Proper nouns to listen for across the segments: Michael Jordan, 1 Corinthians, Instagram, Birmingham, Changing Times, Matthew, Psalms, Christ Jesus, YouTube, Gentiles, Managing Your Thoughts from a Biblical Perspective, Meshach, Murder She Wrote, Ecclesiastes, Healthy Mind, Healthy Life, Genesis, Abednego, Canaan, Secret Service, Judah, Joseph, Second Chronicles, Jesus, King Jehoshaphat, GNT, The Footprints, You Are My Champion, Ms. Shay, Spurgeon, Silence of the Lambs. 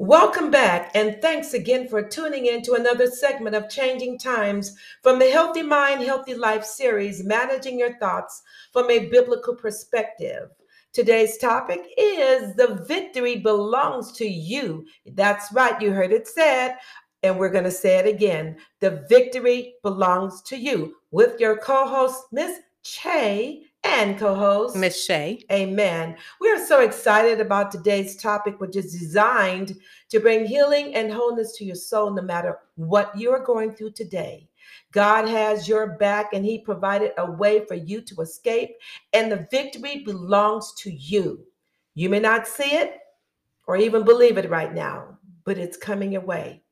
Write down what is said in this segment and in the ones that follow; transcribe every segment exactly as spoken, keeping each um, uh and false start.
Welcome back, and thanks again for tuning in to another segment of Changing Times from the Healthy Mind, Healthy Life series, Managing Your Thoughts from a Biblical Perspective. Today's topic is the victory belongs to you. That's right, you heard it said, and we're going to say it again. The victory belongs to you with your co-host, Miz Shay. And co-host Miz Shay. Amen. We are so excited about today's topic, which is designed to bring healing and wholeness to your soul no matter what you're going through today. God has your back, and He provided a way for you to escape, and the victory belongs to you. You may not see it or even believe it right now, but it's coming your way.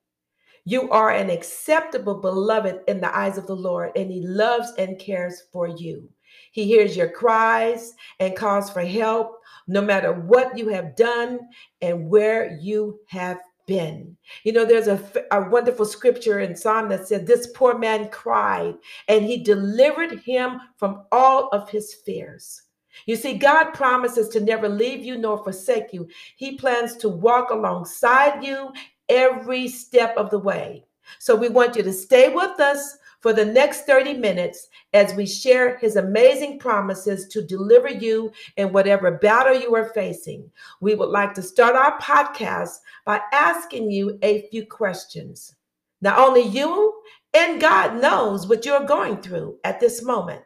You are an acceptable beloved in the eyes of the Lord, and He loves and cares for you. He hears your cries and calls for help, no matter what you have done and where you have been. You know, there's a, a wonderful scripture in Psalm that said, this poor man cried and He delivered him from all of his fears. You see, God promises to never leave you nor forsake you. He plans to walk alongside you every step of the way. So we want you to stay with us for the next thirty minutes, as we share His amazing promises to deliver you in whatever battle you are facing. We would like to start our podcast by asking you a few questions. Not only you and God knows what you're going through at this moment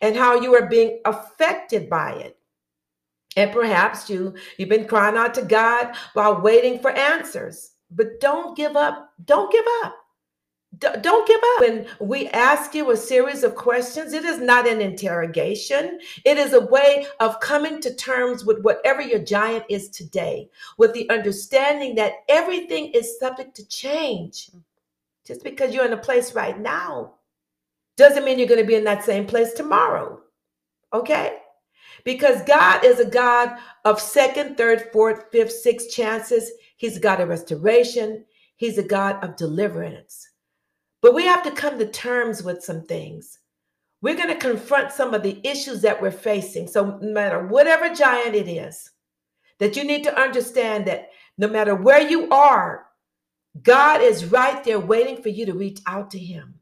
and how you are being affected by it. And perhaps you, you've been crying out to God while waiting for answers, but don't give up. Don't give up. Don't give up. When we ask you a series of questions, it is not an interrogation. It is a way of coming to terms with whatever your giant is today, with the understanding that everything is subject to change. Just because you're in a place right now doesn't mean you're going to be in that same place tomorrow. Okay? Because God is a God of second, third, fourth, fifth, sixth chances. He's a God of restoration. He's a God of deliverance. But we have to come to terms with some things. We're going to confront some of the issues that we're facing. So no matter whatever giant it is, that you need to understand that no matter where you are, God is right there waiting for you to reach out to Him.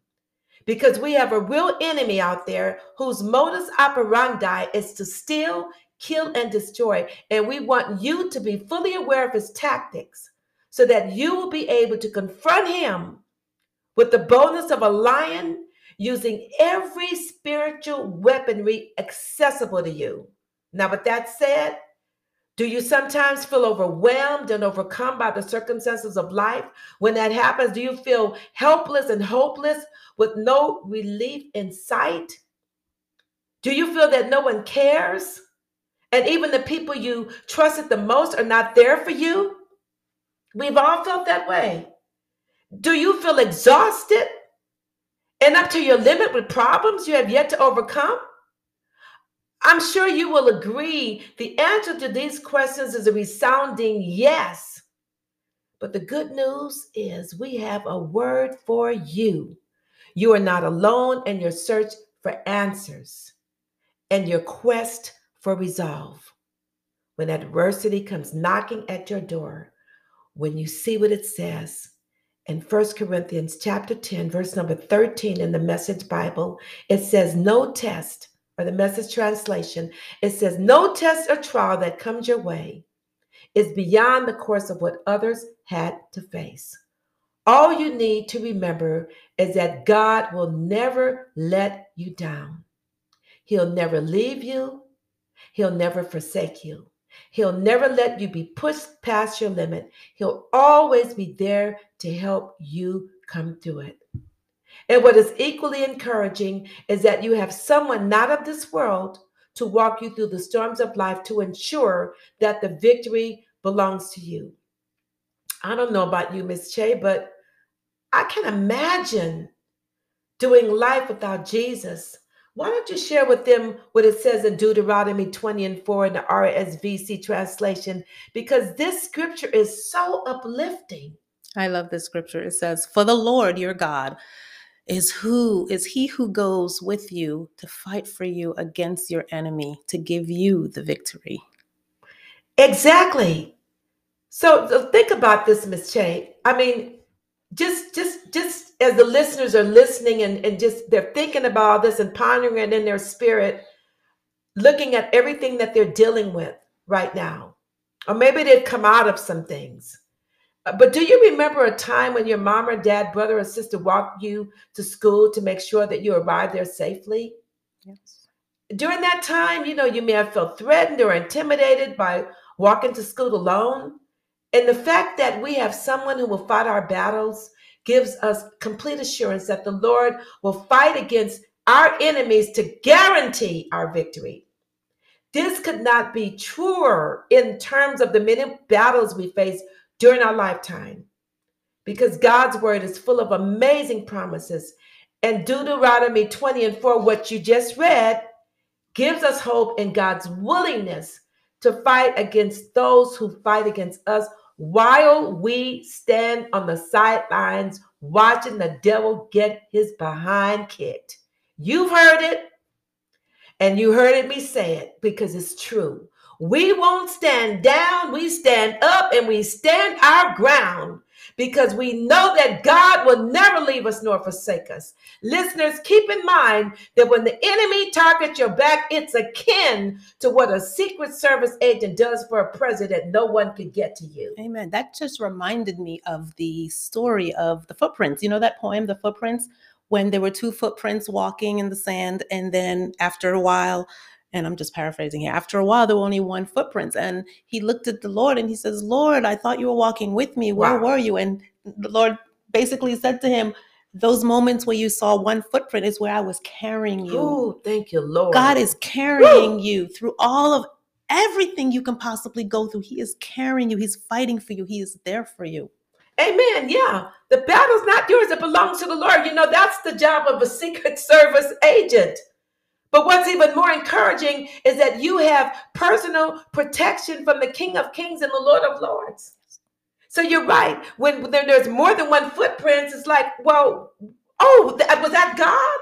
Because we have a real enemy out there whose modus operandi is to steal, kill, and destroy. And we want you to be fully aware of his tactics so that you will be able to confront him with the boldness of a lion, using every spiritual weaponry accessible to you. Now, with that said, do you sometimes feel overwhelmed and overcome by the circumstances of life? When that happens, do you feel helpless and hopeless with no relief in sight? Do you feel that no one cares? And even the people you trusted the most are not there for you? We've all felt that way. Do you feel exhausted and up to your limit with problems you have yet to overcome? I'm sure you will agree the answer to these questions is a resounding yes. But the good news is we have a word for you. You are not alone in your search for answers and your quest for resolve. When adversity comes knocking at your door, when you see what it says, in First Corinthians chapter ten, verse number thirteen in the Message Bible, it says no test, or the Message translation, it says no test or trial that comes your way is beyond the course of what others had to face. All you need to remember is that God will never let you down. He'll never leave you. He'll never forsake you. He'll never let you be pushed past your limit. He'll always be there to help you come through it. And what is equally encouraging is that you have someone not of this world to walk you through the storms of life to ensure that the victory belongs to you. I don't know about you, Miz Shay, but I can imagine doing life without Jesus. Why don't you share with them what it says in Deuteronomy twenty and four in the R S V C translation? Because this scripture is so uplifting. I love this scripture. It says, "For the Lord your God is who is he who goes with you to fight for you against your enemy, to give you the victory." Exactly. So think about this, Miz Shay. I mean, just just just as the listeners are listening and, and just they're thinking about all this and pondering it in their spirit, looking at everything that they're dealing with right now. Or maybe they've come out of some things. But do you remember a time when your mom or dad, brother or sister walked you to school to make sure that you arrived there safely? Yes. During that time, you know, you may have felt threatened or intimidated by walking to school alone. And the fact that we have someone who will fight our battles gives us complete assurance that the Lord will fight against our enemies to guarantee our victory. This could not be truer in terms of the many battles we face during our lifetime, because God's word is full of amazing promises. And Deuteronomy twenty and four, what you just read, gives us hope in God's willingness to fight against those who fight against us while we stand on the sidelines watching the devil get his behind kicked. You've heard it, and you heard it me say it, because it's true. We won't stand down, we stand up, and we stand our ground, because we know that God will never leave us nor forsake us. Listeners, keep in mind that when the enemy targets your back, it's akin to what a Secret Service agent does for a president. No one could get to you. Amen. That just reminded me of the story of The Footprints. You know that poem, The Footprints, when there were two footprints walking in the sand, and then after a while, and I'm just paraphrasing here, after a while, there were only one footprints. And he looked at the Lord and he says, "Lord, I thought you were walking with me. Where wow. were you?" And the Lord basically said to him, "Those moments where you saw one footprint is where I was carrying you." Ooh, thank you, Lord. God is carrying Woo. you through all of everything you can possibly go through. He is carrying you. He's fighting for you. He is there for you. Amen. Yeah. The battle's not yours. It belongs to the Lord. You know, that's the job of a Secret Service agent. But what's even more encouraging is that you have personal protection from the King of Kings and the Lord of Lords. So you're right. When there's more than one footprints, it's like, well, oh, was that God?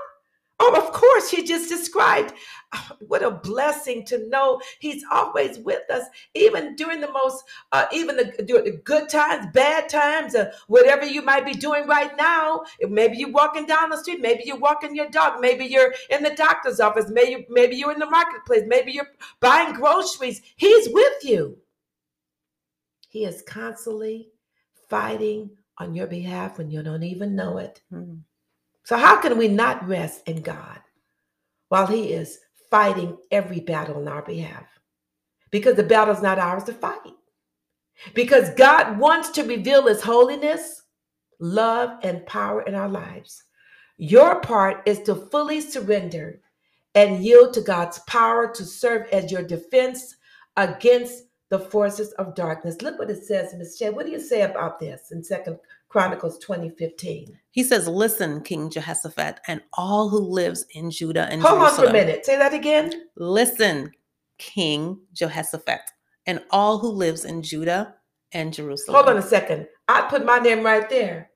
Oh, of course, she just described. Oh, what a blessing to know he's always with us, even during the most, uh, even the, the good times, bad times, uh, whatever you might be doing right now. Maybe you're walking down the street. Maybe you're walking your dog. Maybe you're in the doctor's office. Maybe, maybe you're in the marketplace. Maybe you're buying groceries. He's with you. He is constantly fighting on your behalf when you don't even know it. Mm-hmm. So how can we not rest in God while he is fighting every battle on our behalf? Because the battle's not ours to fight. Because God wants to reveal his holiness, love, and power in our lives. Your part is to fully surrender and yield to God's power to serve as your defense against the forces of darkness. Look what it says, Miz Shay. What do you say about this in Second Chronicles twenty fifteen? He says, "Listen, King Jehoshaphat, and all who lives in Judah and Hold Jerusalem. Hold on for a minute. Say that again. Listen, King Jehoshaphat, and all who lives in Judah and Jerusalem. Hold on a second. I put my name right there.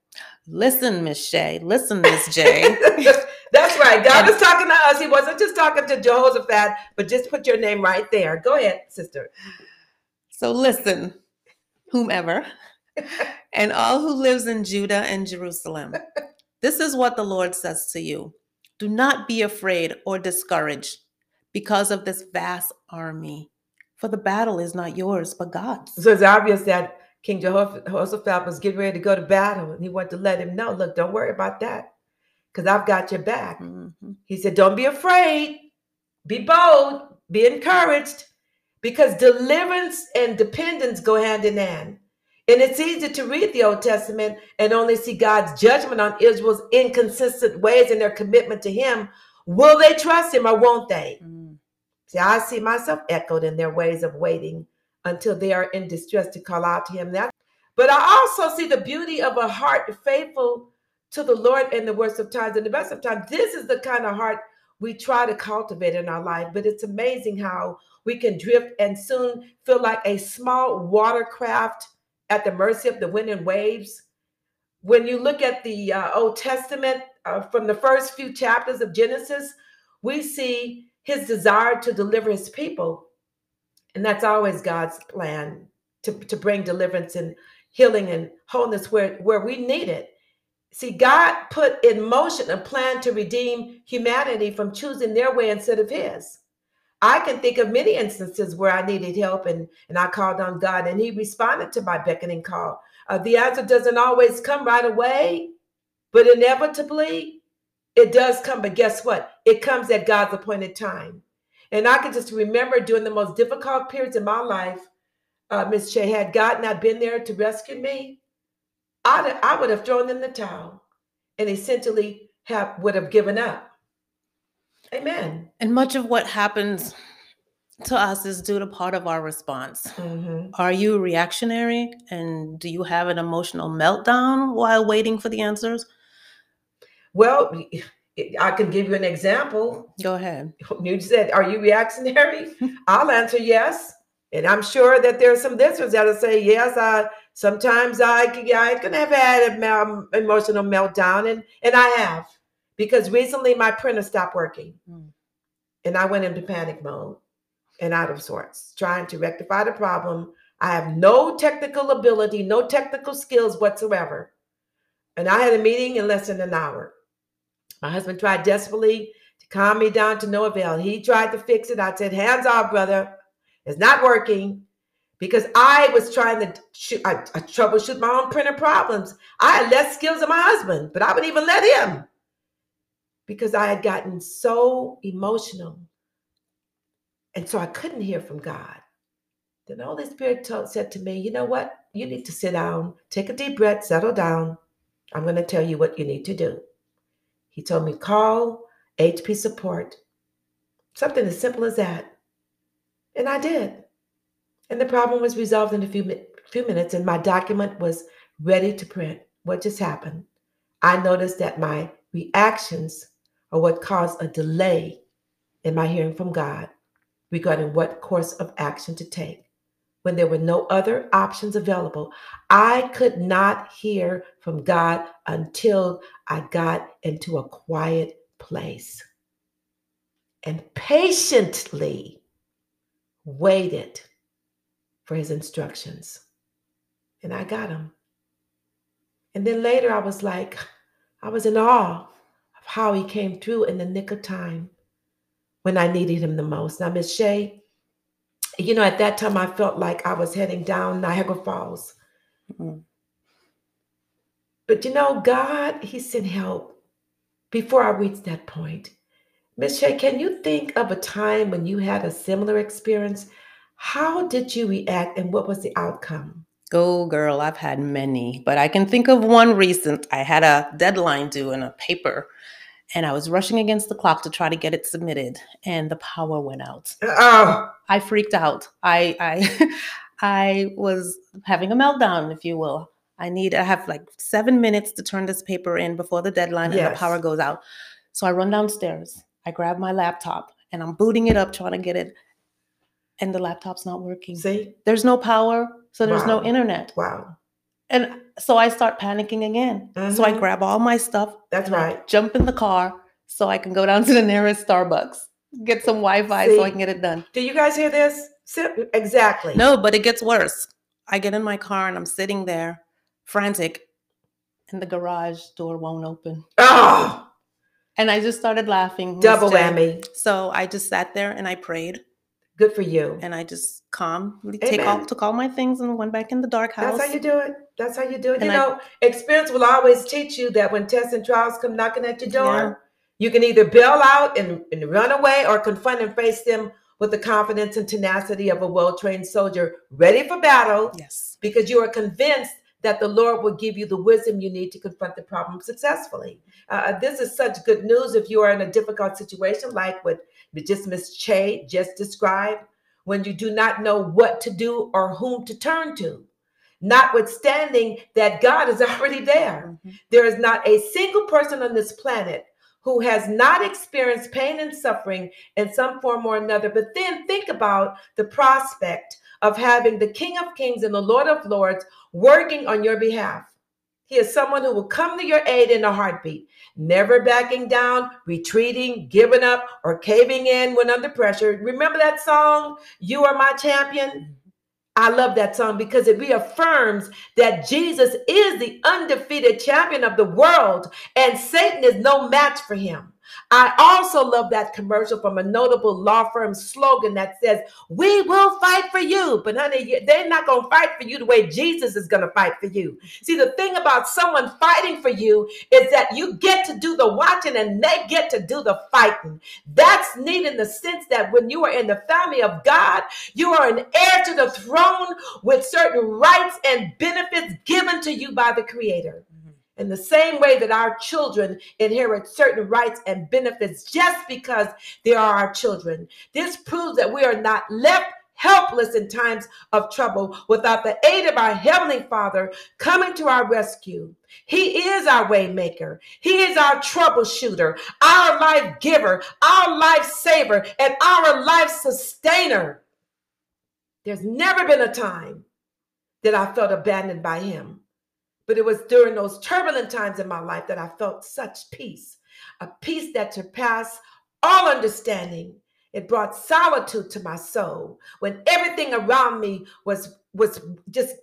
Listen, Miz Shay. Listen, Miz J. That's right. God is talking to us. He wasn't just talking to Jehoshaphat, but just put your name right there. Go ahead, sister. So listen, whomever, and all who lives in Judah and Jerusalem, this is what the Lord says to you. Do not be afraid or discouraged because of this vast army, for the battle is not yours, but God's." So it's obvious that King Jehoshaphat was getting ready to go to battle, and he wanted to let him know, look, don't worry about that, because I've got your back. Mm-hmm. He said, don't be afraid, be bold, be encouraged. Because deliverance and dependence go hand in hand. And it's easy to read the Old Testament and only see God's judgment on Israel's inconsistent ways and their commitment to him. Will they trust him or won't they? Mm. See, I see myself echoed in their ways of waiting until they are in distress to call out to him. But I also see the beauty of a heart faithful to the Lord in the worst of times and the best of times. This is the kind of heart we try to cultivate in our life, but it's amazing how we can drift and soon feel like a small watercraft at the mercy of the wind and waves. When you look at the uh, Old Testament, uh, from the first few chapters of Genesis, we see his desire to deliver his people. And that's always God's plan, to, to bring deliverance and healing and wholeness where, where we need it. See, God put in motion a plan to redeem humanity from choosing their way instead of his. I can think of many instances where I needed help and, and I called on God and he responded to my beckoning call. Uh, the answer doesn't always come right away, but inevitably it does come. But guess what? It comes at God's appointed time. And I can just remember during the most difficult periods in my life, uh, Miz Shay, had God not been there to rescue me, I'd, I would have thrown in the towel and essentially have would have given up. Amen. And much of what happens to us is due to part of our response. Mm-hmm. Are you reactionary? And do you have an emotional meltdown while waiting for the answers? Well, I can give you an example. Go ahead. You said, are you reactionary? I'll answer yes. And I'm sure that there are some listeners that'll say, yes, I sometimes I can, I can have had an emotional meltdown. And, and I have. Because recently my printer stopped working mm. and I went into panic mode and out of sorts, trying to rectify the problem. I have no technical ability, no technical skills whatsoever. And I had a meeting in less than an hour. My husband tried desperately to calm me down to no avail. He tried to fix it. I said, hands off, brother. It's not working. Because I was trying to I, I troubleshoot my own printer problems. I had less skills than my husband, but I wouldn't even let him. Because I had gotten so emotional. And so I couldn't hear from God. Then the Holy Spirit told, said to me, you know what? You need to sit down, take a deep breath, settle down. I'm going to tell you what you need to do. He told me, call H P support. Something as simple as that. And I did. And the problem was resolved in a few, few minutes. And my document was ready to print. What just happened? I noticed that my reactions or what caused a delay in my hearing from God regarding what course of action to take. When there were no other options available, I could not hear from God until I got into a quiet place and patiently waited for his instructions. And I got them. And then later I was like, I was in awe of how he came through in the nick of time when I needed him the most. Now, Miz Shay, you know, at that time, I felt like I was heading down Niagara Falls. Mm-hmm. But, you know, God, he sent help before I reached that point. Miz Shay, can you think of a time when you had a similar experience? How did you react and what was the outcome? Go, girl, I've had many, but I can think of one recent. I had a deadline due in a paper, and I was rushing against the clock to try to get it submitted, and the power went out. Uh-oh. I freaked out. I I, I was having a meltdown, if you will. I need I have like seven minutes to turn this paper in before the deadline, yes. And the power goes out. So I run downstairs. I grab my laptop, and I'm booting it up, trying to get it. And the laptop's not working. See? There's no power, so there's wow. no internet. Wow. And so I start panicking again. Mm-hmm. So I grab all my stuff. That's right. I jump in the car so I can go down to the nearest Starbucks, get some Wi-Fi. See? So I can get it done. Do you guys hear this? Exactly. No, but it gets worse. I get in my car and I'm sitting there, frantic, and the garage door won't open. Oh! And I just started laughing. Double whammy. So I just sat there and I prayed. Good for you. And I just calmly take all, took all my things and went back in the dark house. That's how you do it. That's how you do it. And you I, know, experience will always teach you that when tests and trials come knocking at your door, yeah. you can either bail out and, and run away or confront and face them with the confidence and tenacity of a well-trained soldier ready for battle. Yes. Because you are convinced that the Lord will give you the wisdom you need to confront the problem successfully. Uh, this is such good news if you are in a difficult situation like what just Miz Shay just described, when you do not know what to do or whom to turn to. notwithstanding that God is already there. Mm-hmm. There is not a single person on this planet who has not experienced pain and suffering in some form or another. But then think about the prospect of having the King of Kings and the Lord of Lords working on your behalf. He is someone who will come to your aid in a heartbeat, never backing down, retreating, giving up, or caving in when under pressure. Remember that song, You Are My Champion? I love that song because it reaffirms that Jesus is the undefeated champion of the world and Satan is no match for him. I also love that commercial from a notable law firm slogan that says, we will fight for you. But honey, they're not going to fight for you the way Jesus is going to fight for you. See, the thing about someone fighting for you is that you get to do the watching and they get to do the fighting. That's neat in the sense that when you are in the family of God, you are an heir to the throne with certain rights and benefits given to you by the Creator. In the same way that our children inherit certain rights and benefits just because they are our children. This proves that we are not left helpless in times of trouble without the aid of our Heavenly Father coming to our rescue. He is our way maker. He is our troubleshooter, our life giver, our life saver, and our life sustainer. There's never been a time that I felt abandoned by Him. But it was during those turbulent times in my life that I felt such peace, a peace that surpassed all understanding. It brought solitude to my soul when everything around me was, was just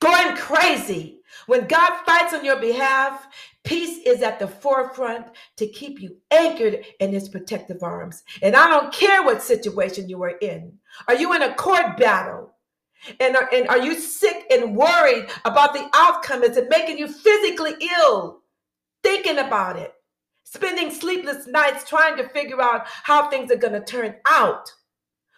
going crazy. When God fights on your behalf, peace is at the forefront to keep you anchored in His protective arms. And I don't care what situation you are in. Are you in a court battle? And are, and are you sick and worried about the outcome? Is it making you physically ill? Thinking about it, spending sleepless nights trying to figure out how things are going to turn out.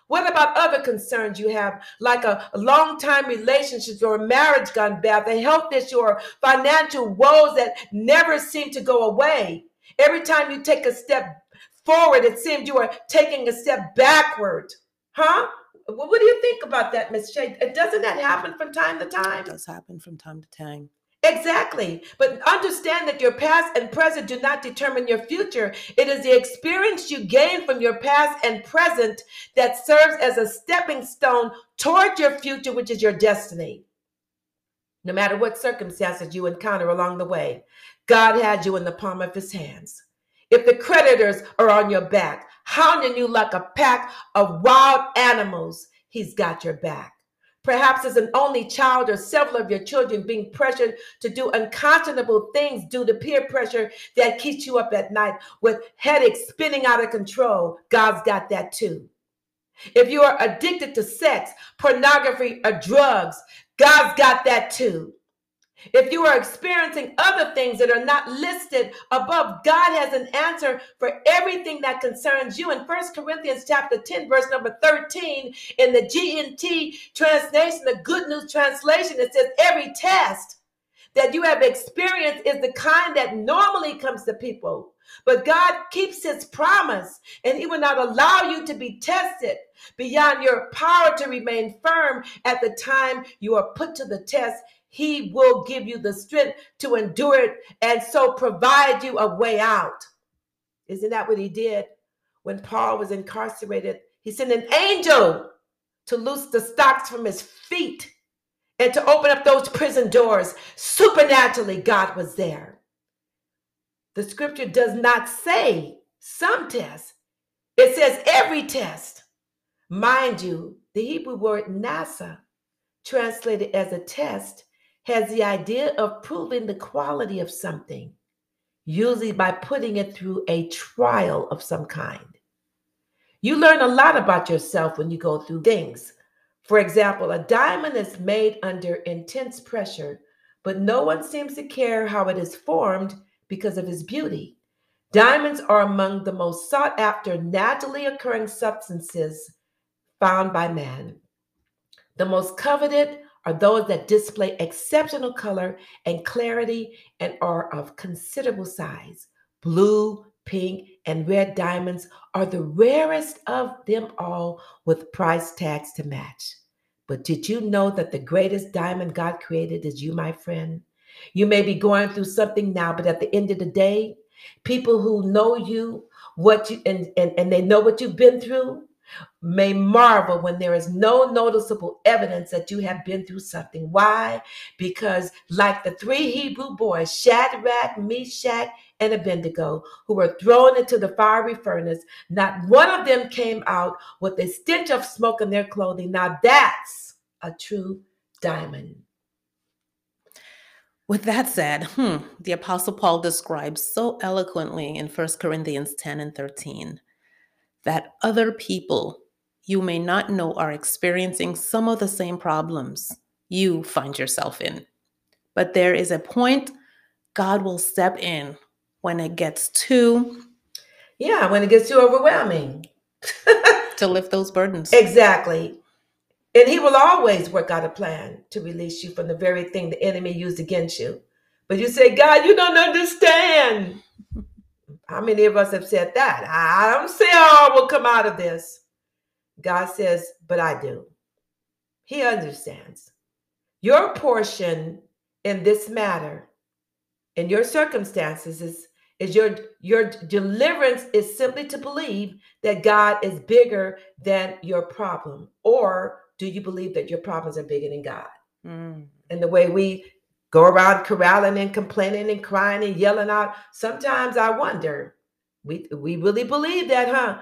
What about other concerns you have, like a, a long-time relationship or a marriage gone bad, a health issue or financial woes that never seem to go away? Every time you take a step forward, it seems you are taking a step backward. Huh? What do you think about that, Miz Shay? Doesn't that happen from time to time? It does happen from time to time. Exactly. But understand that your past and present do not determine your future. It is the experience you gain from your past and present that serves as a stepping stone toward your future, which is your destiny. No matter what circumstances you encounter along the way, God had you in the palm of His hands. If the creditors are on your back, hounding you like a pack of wild animals, He's got your back. Perhaps as an only child or several of your children being pressured to do unconscionable things due to peer pressure that keeps you up at night with headaches spinning out of control, God's got that too. If you are addicted to sex, pornography, or drugs, God's got that too. If you are experiencing other things that are not listed above, God has an answer for everything that concerns you. In First Corinthians chapter ten, verse number thirteen, in the G N T translation, the Good News translation, it says, every test that you have experienced is the kind that normally comes to people. But God keeps His promise, and He will not allow you to be tested beyond your power to remain firm at the time you are put to the test. He will give you the strength to endure it and so provide you a way out. Isn't that what He did when Paul was incarcerated? He sent an angel to loose the stocks from his feet and to open up those prison doors. Supernaturally, God was there. The scripture does not say some tests. It says every test. Mind you, the Hebrew word nasa, translated as a test, has the idea of proving the quality of something, usually by putting it through a trial of some kind. You learn a lot about yourself when you go through things. For example, a diamond is made under intense pressure, but no one seems to care how it is formed because of its beauty. Diamonds are among the most sought after naturally occurring substances found by man. The most coveted are those that display exceptional color and clarity and are of considerable size. Blue, pink, and red diamonds are the rarest of them all, with price tags to match. But did you know that the greatest diamond God created is you, my friend? You may be going through something now, but at the end of the day, people who know you, what you and, and, and they know what you've been through, may marvel when there is no noticeable evidence that you have been through something. Why? Because like the three Hebrew boys, Shadrach, Meshach, and Abednego, who were thrown into the fiery furnace, not one of them came out with a stench of smoke in their clothing. Now that's a true diamond. With that said, hmm, the Apostle Paul describes so eloquently in First Corinthians ten and thirteen that other people you may not know are experiencing some of the same problems you find yourself in. But there is a point God will step in when it gets too... Yeah, when it gets too overwhelming. To lift those burdens. Exactly. And he will always work out a plan to release you from the very thing the enemy used against you. But you say, God, you don't understand. How many of us have said that? I don't see how I will come out of this. God says, but I do. He understands. Your portion in this matter, in your circumstances, is, is your, your deliverance is simply to believe that God is bigger than your problem. Or do you believe that your problems are bigger than God? Mm. And the way we go around corralling and complaining and crying and yelling out, sometimes I wonder, we, we really believe that, huh?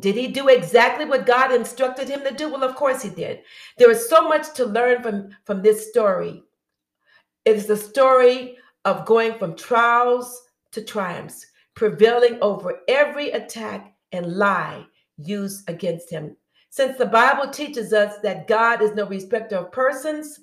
Did he do exactly what God instructed him to do? Well, of course he did. There is so much to learn from, from this story. It is the story of going from trials to triumphs, prevailing over every attack and lie used against him. Since the Bible teaches us that God is no respecter of persons,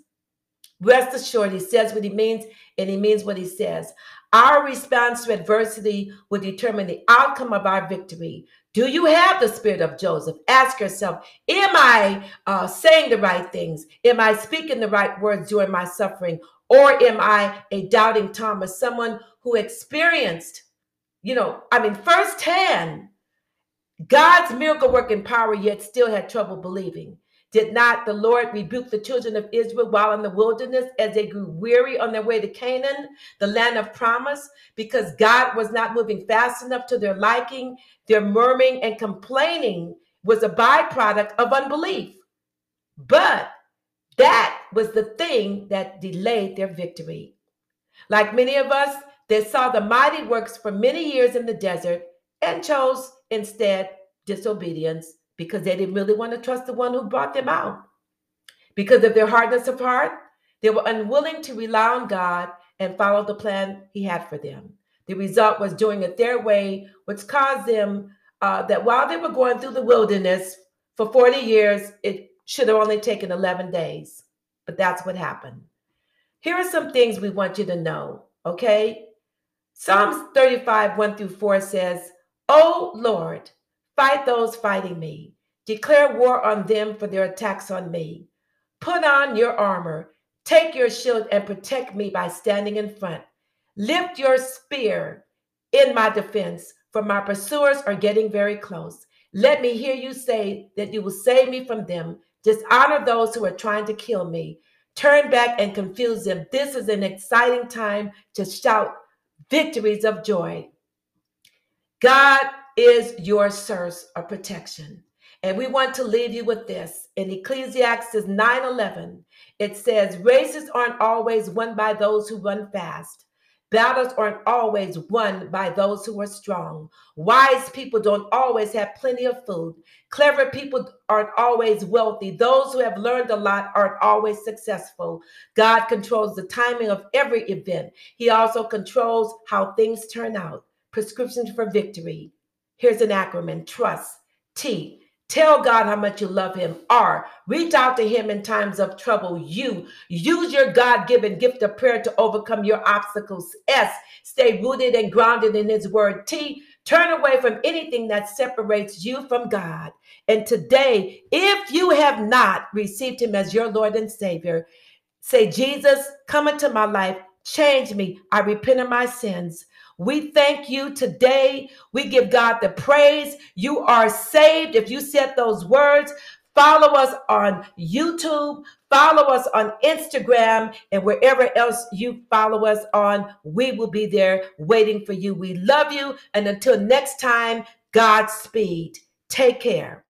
rest assured, he says what he means, and he means what he says. Our response to adversity will determine the outcome of our victory. Do you have the spirit of Joseph? Ask yourself, am I uh, saying the right things? Am I speaking the right words during my suffering? Or am I a doubting Thomas, someone who experienced, you know, I mean, firsthand, God's miracle working power, yet still had trouble believing? Did not the Lord rebuke the children of Israel while in the wilderness as they grew weary on their way to Canaan, the land of promise? Because God was not moving fast enough to their liking, their murmuring and complaining was a byproduct of unbelief. But that was the thing that delayed their victory. Like many of us, they saw the mighty works for many years in the desert and chose instead disobedience, because they didn't really want to trust the one who brought them out. Because of their hardness of heart, they were unwilling to rely on God and follow the plan he had for them. The result was doing it their way, which caused them uh, that while they were going through the wilderness for forty years, it should have only taken eleven days. But that's what happened. Here are some things we want you to know, okay? Psalms thirty-five, one through four says, "O Lord, fight those fighting me. Declare war on them for their attacks on me. Put on your armor. Take your shield and protect me by standing in front. Lift your spear in my defense, for my pursuers are getting very close. Let me hear you say that you will save me from them. Dishonor those who are trying to kill me. Turn back and confuse them. This is an exciting time to shout victories of joy." God is your source of protection. And we want to leave you with this. In Ecclesiastes nine eleven, it says, "Races aren't always won by those who run fast. Battles aren't always won by those who are strong. Wise people don't always have plenty of food. Clever people aren't always wealthy. Those who have learned a lot aren't always successful. God controls the timing of every event. He also controls how things turn out." Prescriptions for victory. Here's an acronym: trust. T, tell God how much you love him. R, reach out to him in times of trouble. U, use your God-given gift of prayer to overcome your obstacles. S, stay rooted and grounded in his word. T, turn away from anything that separates you from God. And today, if you have not received him as your Lord and Savior, say, "Jesus, come into my life. Change me. I repent of my sins." We thank you today. We give God the praise. You are saved if you said those words. Follow us on YouTube. Follow us on Instagram, and wherever else you follow us on, we will be there waiting for you. We love you. And until next time, Godspeed. Take care.